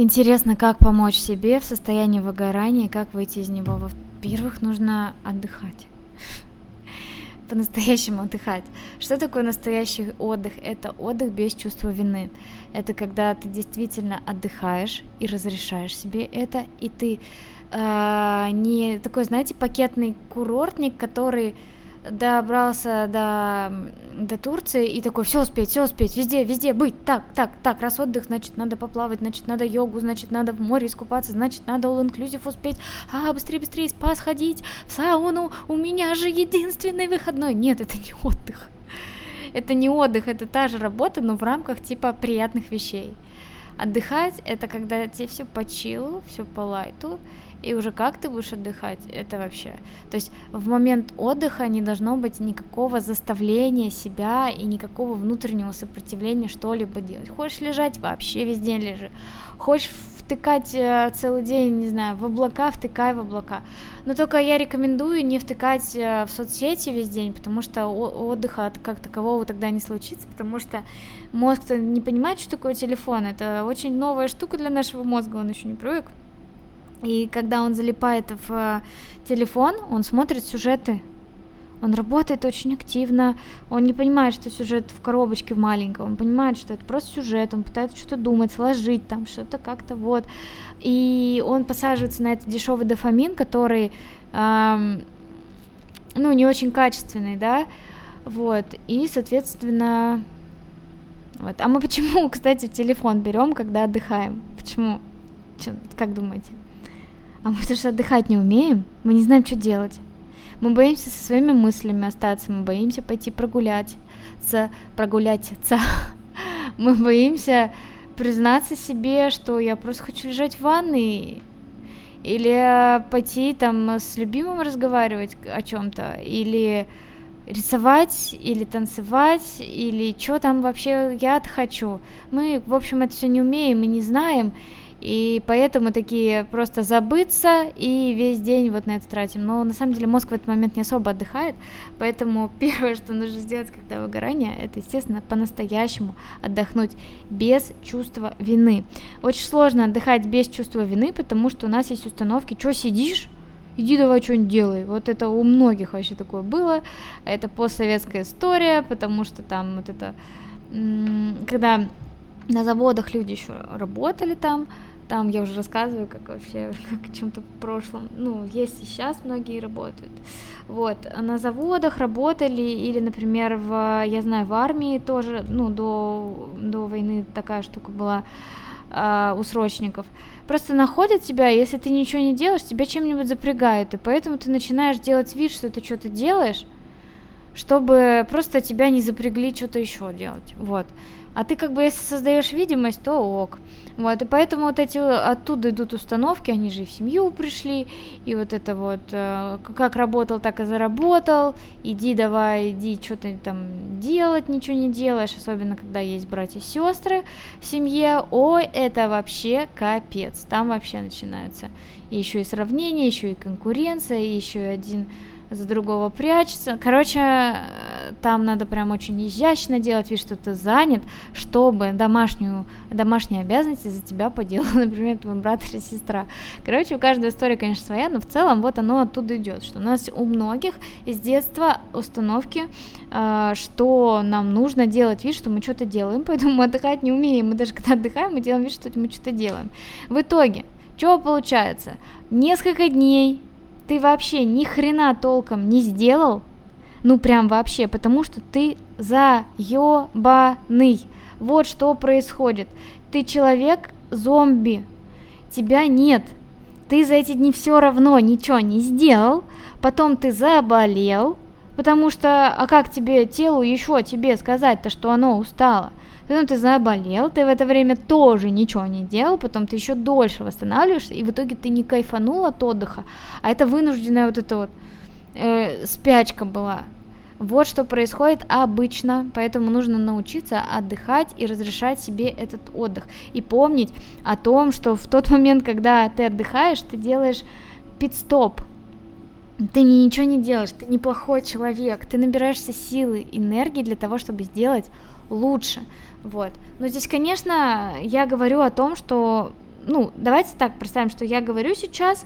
Интересно, как помочь себе в состоянии выгорания и как выйти из него. Во-первых, нужно отдыхать. По-настоящему отдыхать. Что такое настоящий отдых? Это отдых без чувства вины. Это когда ты действительно отдыхаешь и разрешаешь себе это, и ты не такой, знаете, пакетный курортник, который добрался до Турции и такой, все успеть, везде быть, так, раз отдых, значит, надо поплавать, значит, надо йогу, значит, надо в море искупаться, значит, надо all-inclusive успеть, быстрее, спа сходить, в сауну, у меня же единственный выходной. Нет, это не отдых. Это не отдых, это та же работа, но в рамках типа приятных вещей. Отдыхать – это когда тебе все по чилу, все по лайту, и уже как ты будешь отдыхать, это вообще. То есть в момент отдыха не должно быть никакого заставления себя и никакого внутреннего сопротивления что-либо делать. Хочешь лежать – вообще весь день лежи. Хочешь втыкать целый день, не знаю, в облака – втыкай в облака. Но только я рекомендую не втыкать в соцсети весь день, потому что отдыха как такового тогда не случится, потому что мозг-то не понимает, что такое телефон. Это очень новая штука для нашего мозга, он еще не привык. И когда он залипает в телефон, он смотрит сюжеты, он работает очень активно, он не понимает, что сюжет в коробочке маленькой, он понимает, что это просто сюжет, он пытается что-то думать, сложить там, что-то как-то вот. И он посаживается на этот дешевый дофамин, который, не очень качественный, да, вот, и, соответственно, вот. А мы почему, кстати, телефон берем, когда отдыхаем? Почему? Как думаете? А мы потому что отдыхать не умеем, мы не знаем, что делать. Мы боимся со своими мыслями остаться, мы боимся пойти прогуляться. Мы боимся признаться себе, что я просто хочу лежать в ванной, или пойти там с любимым разговаривать о чем-то, или рисовать, или танцевать, или что там вообще я хочу. Мы, в общем, это все не умеем и не знаем. И поэтому такие просто забыться и весь день вот на это тратим. Но на самом деле мозг в этот момент не особо отдыхает, поэтому первое, что нужно сделать, когда выгорание, это, естественно, по-настоящему отдохнуть без чувства вины. Очень сложно отдыхать без чувства вины, потому что у нас есть установки «Чё сидишь? Иди давай что-нибудь делай». Вот это у многих вообще такое было, это постсоветская история, потому что там вот это, когда на заводах люди еще работали там я уже рассказываю, как вообще, как о чем-то в прошлом, есть и сейчас многие работают, вот, на заводах работали, или, например, в армии тоже, до войны такая штука была у срочников, просто находят тебя, если ты ничего не делаешь, тебя чем-нибудь запрягают, и поэтому ты начинаешь делать вид, что ты что-то делаешь, чтобы просто тебя не запрягли что-то еще делать, вот. А ты как бы, если создаешь видимость, то ок. Вот, и поэтому вот эти оттуда идут установки, они же и в семью пришли, и вот это вот, как работал, так и заработал, иди, что ты там делать, ничего не делаешь, особенно когда есть братья и сестры в семье, ой, это вообще капец, там вообще начинается еще и сравнение, еще и конкуренция, еще и один за другого прячется. Короче, там надо прям очень изящно делать вид, что ты занят, чтобы домашние обязанности за тебя поделал, например, твой брат или сестра. Короче, у каждой истории, конечно, своя, но в целом вот оно оттуда идет, что у нас у многих из детства установки, что нам нужно делать вид, что мы что-то делаем, поэтому мы отдыхать не умеем, мы даже когда отдыхаем, мы делаем вид, что мы что-то делаем. В итоге, что получается? Несколько дней ты вообще ни хрена толком не сделал, прям вообще, потому что ты заёбанный. Вот что происходит. Ты человек-зомби, тебя нет. Ты за эти дни все равно ничего не сделал, потом ты заболел, потому что, а как тебе телу еще тебе сказать-то, что оно устало? Потом ты заболел, ты в это время тоже ничего не делал, потом ты еще дольше восстанавливаешься, и в итоге ты не кайфанул от отдыха, а это вынужденная вот эта вот спячка была. Вот что происходит обычно, поэтому нужно научиться отдыхать и разрешать себе этот отдых. И помнить о том, что в тот момент, когда ты отдыхаешь, ты делаешь пит-стоп. Ты ничего не делаешь, ты неплохой человек, ты набираешься силы, энергии для того, чтобы сделать лучше. Вот. Но здесь, конечно, я говорю о том, что ну, давайте так представим, что я говорю сейчас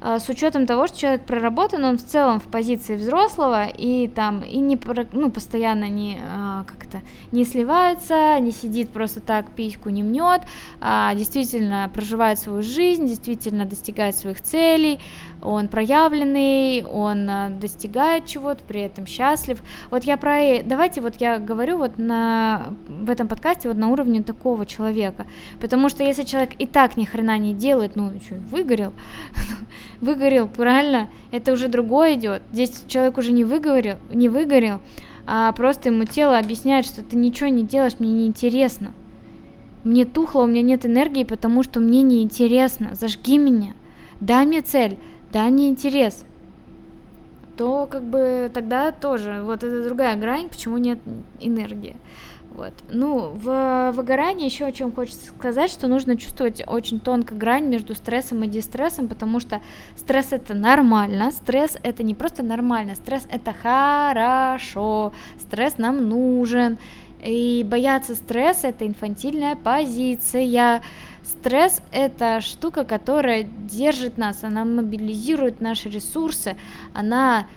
с учетом того, что человек проработан, он в целом в позиции взрослого и там и не, ну, постоянно не как-то не сливается, не сидит просто так, письку не мнет, а действительно проживает свою жизнь, действительно достигает своих целей, он проявленный, он достигает чего-то, при этом счастлив. Вот я про, давайте вот я говорю вот на, в этом подкасте вот на уровне такого человека, потому что если человек и так ни хрена не делает, ну что, выгорел, правильно, это уже другое идет. Здесь человек уже не выгорел, а просто ему тело объясняет, что ты ничего не делаешь, мне неинтересно. Мне тухло, у меня нет энергии, потому что мне неинтересно. Зажги меня, дай мне цель, дай мне интерес. То как бы тогда тоже, вот это другая грань, почему нет энергии. Вот. Ну, в выгорании еще о чем хочется сказать, что нужно чувствовать очень тонкую грань между стрессом и дистрессом, потому что стресс — это нормально, стресс — это не просто нормально, стресс — это хорошо, стресс нам нужен, и бояться стресса — это инфантильная позиция. Стресс – это штука, которая держит нас, она мобилизирует наши ресурсы, она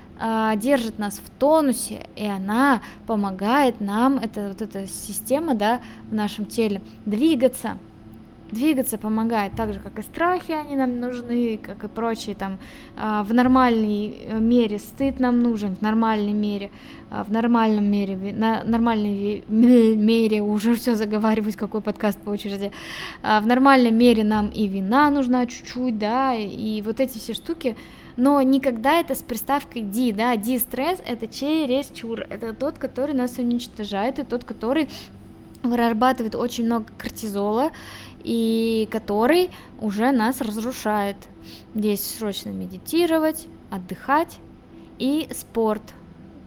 держит нас в тонусе, и она помогает нам, это вот эта система, да, в нашем теле, двигаться помогает, так же, как и страхи, они нам нужны, как и прочие, там, в нормальной мере стыд нам нужен, в нормальной мере, уже все заговариваюсь, какой подкаст по очереди, в нормальной мере нам и вина нужна чуть-чуть, да, и вот эти все штуки, но никогда это с приставкой «ди», да, «ди-стресс» — это чересчур, это тот, который нас уничтожает, и тот, который вырабатывает очень много кортизола, и который уже нас разрушает. Здесь срочно медитировать, отдыхать и спорт.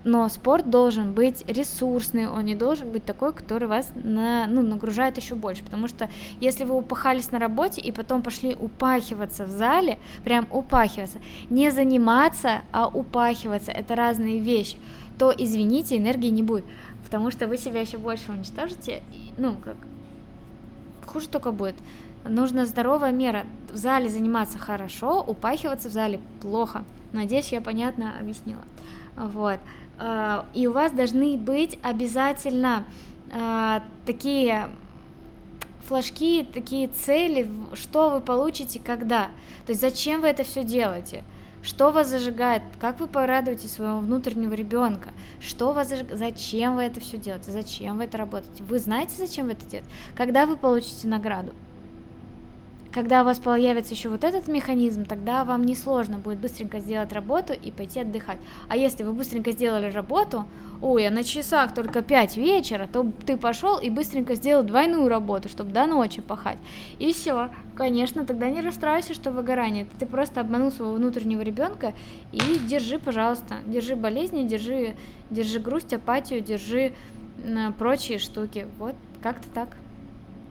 Но спорт должен быть ресурсный, он не должен быть такой, который вас нагружает еще больше, потому что если вы упахались на работе и потом пошли упахиваться в зале, прям упахиваться, не заниматься, а упахиваться, это разные вещи, то, извините, энергии не будет, потому что вы себя еще больше уничтожите, и, ну, как, хуже только будет. Нужна здоровая мера, в зале заниматься хорошо, упахиваться в зале плохо, надеюсь, я понятно объяснила. Вот. И у вас должны быть обязательно такие флажки, такие цели, что вы получите, когда, то есть зачем вы это все делаете, что вас зажигает, как вы порадуете своего внутреннего ребенка, что вас зажигает, зачем вы это все делаете, зачем вы это работаете, вы знаете, зачем вы это делаете, когда вы получите награду. Когда у вас появится еще вот этот механизм, тогда вам несложно будет быстренько сделать работу и пойти отдыхать. А если вы быстренько сделали работу, ой, а на часах только 5 вечера, то ты пошел и быстренько сделал двойную работу, чтобы до ночи пахать. И все, конечно, тогда не расстраивайся, что выгорание. Ты просто обманул своего внутреннего ребенка и держи, пожалуйста, держи болезни, держи грусть, апатию, держи прочие штуки. Вот как-то так.